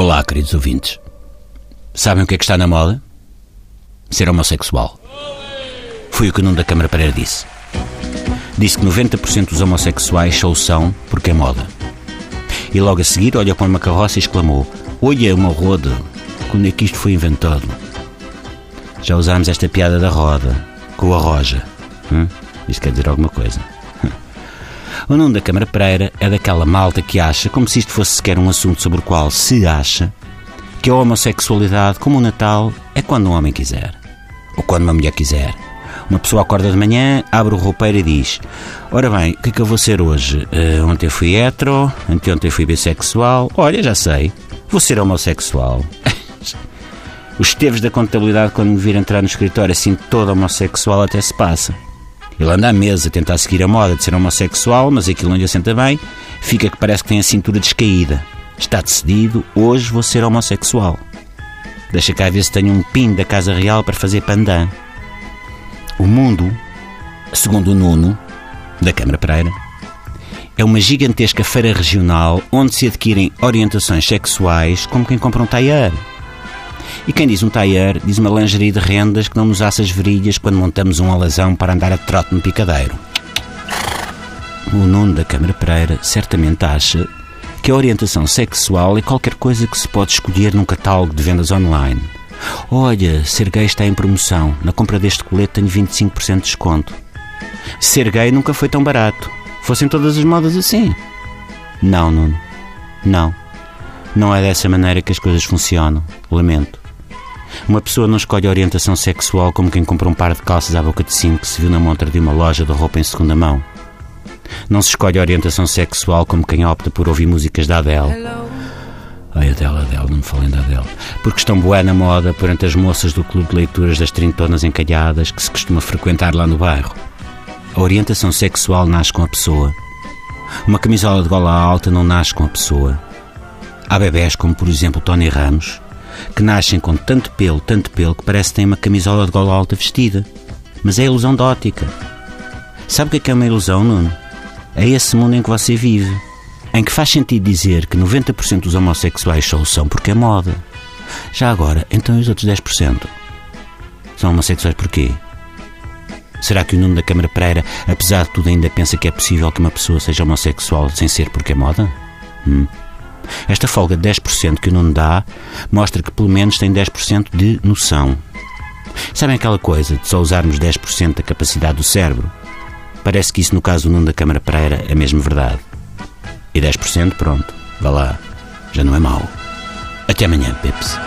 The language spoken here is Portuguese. Olá, queridos ouvintes. Sabem o que é que está na moda? Ser homossexual. Foi o que o Nuno da Câmara Pereira disse. Disse que 90% dos homossexuais só o são porque é moda. E logo a seguir olha para uma carroça e exclamou: "Olha uma roda, quando é que isto foi inventado?" Já usámos esta piada da roda, com a roja. Isto quer dizer alguma coisa. O Nuno da Câmara Pereira é daquela malta que acha, como se isto fosse sequer um assunto sobre o qual se acha, que a homossexualidade, como o Natal, é quando um homem quiser. Ou quando uma mulher quiser. Uma pessoa acorda de manhã, abre o roupeiro e diz: "Ora bem, o que é que eu vou ser hoje? Ontem fui hetero, anteontem fui bissexual. Olha, já sei, vou ser homossexual." Os teves da contabilidade, quando me vir entrar no escritório assim todo homossexual, até se passa. Ele anda à mesa a tentar seguir a moda de ser homossexual, mas aquilo onde assenta bem, fica que parece que tem a cintura descaída. Está decidido, hoje vou ser homossexual. Deixa cá ver se tenho um pin da Casa Real para fazer pandan. O mundo, segundo o Nuno da Câmara Pereira, é uma gigantesca feira regional onde se adquirem orientações sexuais como quem compra um tailleur. E quem diz um tailleur diz uma lingerie de rendas que não nos assa as virilhas quando montamos um alazão para andar a trote no picadeiro. O Nuno da Câmara Pereira certamente acha que a orientação sexual é qualquer coisa que se pode escolher num catálogo de vendas online. Olha, ser gay está em promoção. Na compra deste colete tenho 25% de desconto. Ser gay nunca foi tão barato. Fossem todas as modas assim. Não, Nuno. Não. Não é dessa maneira que as coisas funcionam. Lamento. Uma pessoa não escolhe a orientação sexual como quem compra um par de calças à boca de sino que se viu na montra de uma loja de roupa em segunda mão. Não se escolhe a orientação sexual como quem opta por ouvir músicas da Adele. Ai, Adele, não me falem da Adele. Porque estão boa na moda perante as moças do clube de leituras das trintonas encalhadas que se costuma frequentar lá no bairro. A orientação sexual nasce com a pessoa. Uma camisola de gola alta não nasce com a pessoa. Há bebés como, por exemplo, Tony Ramos, que nascem com tanto pelo, que parece que têm uma camisola de gola alta vestida. Mas é ilusão de ótica. Sabe o que é uma ilusão, Nuno? É esse mundo em que você vive. Em que faz sentido dizer que 90% dos homossexuais só o são porque é moda. Já agora, então e os outros 10%? São homossexuais porquê? Será que o Nuno da Câmara Pereira, apesar de tudo, ainda pensa que é possível que uma pessoa seja homossexual sem ser porque é moda? Esta folga de 10% que o Nuno dá mostra que pelo menos tem 10% de noção. Sabem aquela coisa de só usarmos 10% da capacidade do cérebro? Parece que isso, no caso do Nuno da Câmara Pereira, é mesmo verdade. E 10%, pronto, vá lá, já não é mau. Até amanhã, Peps.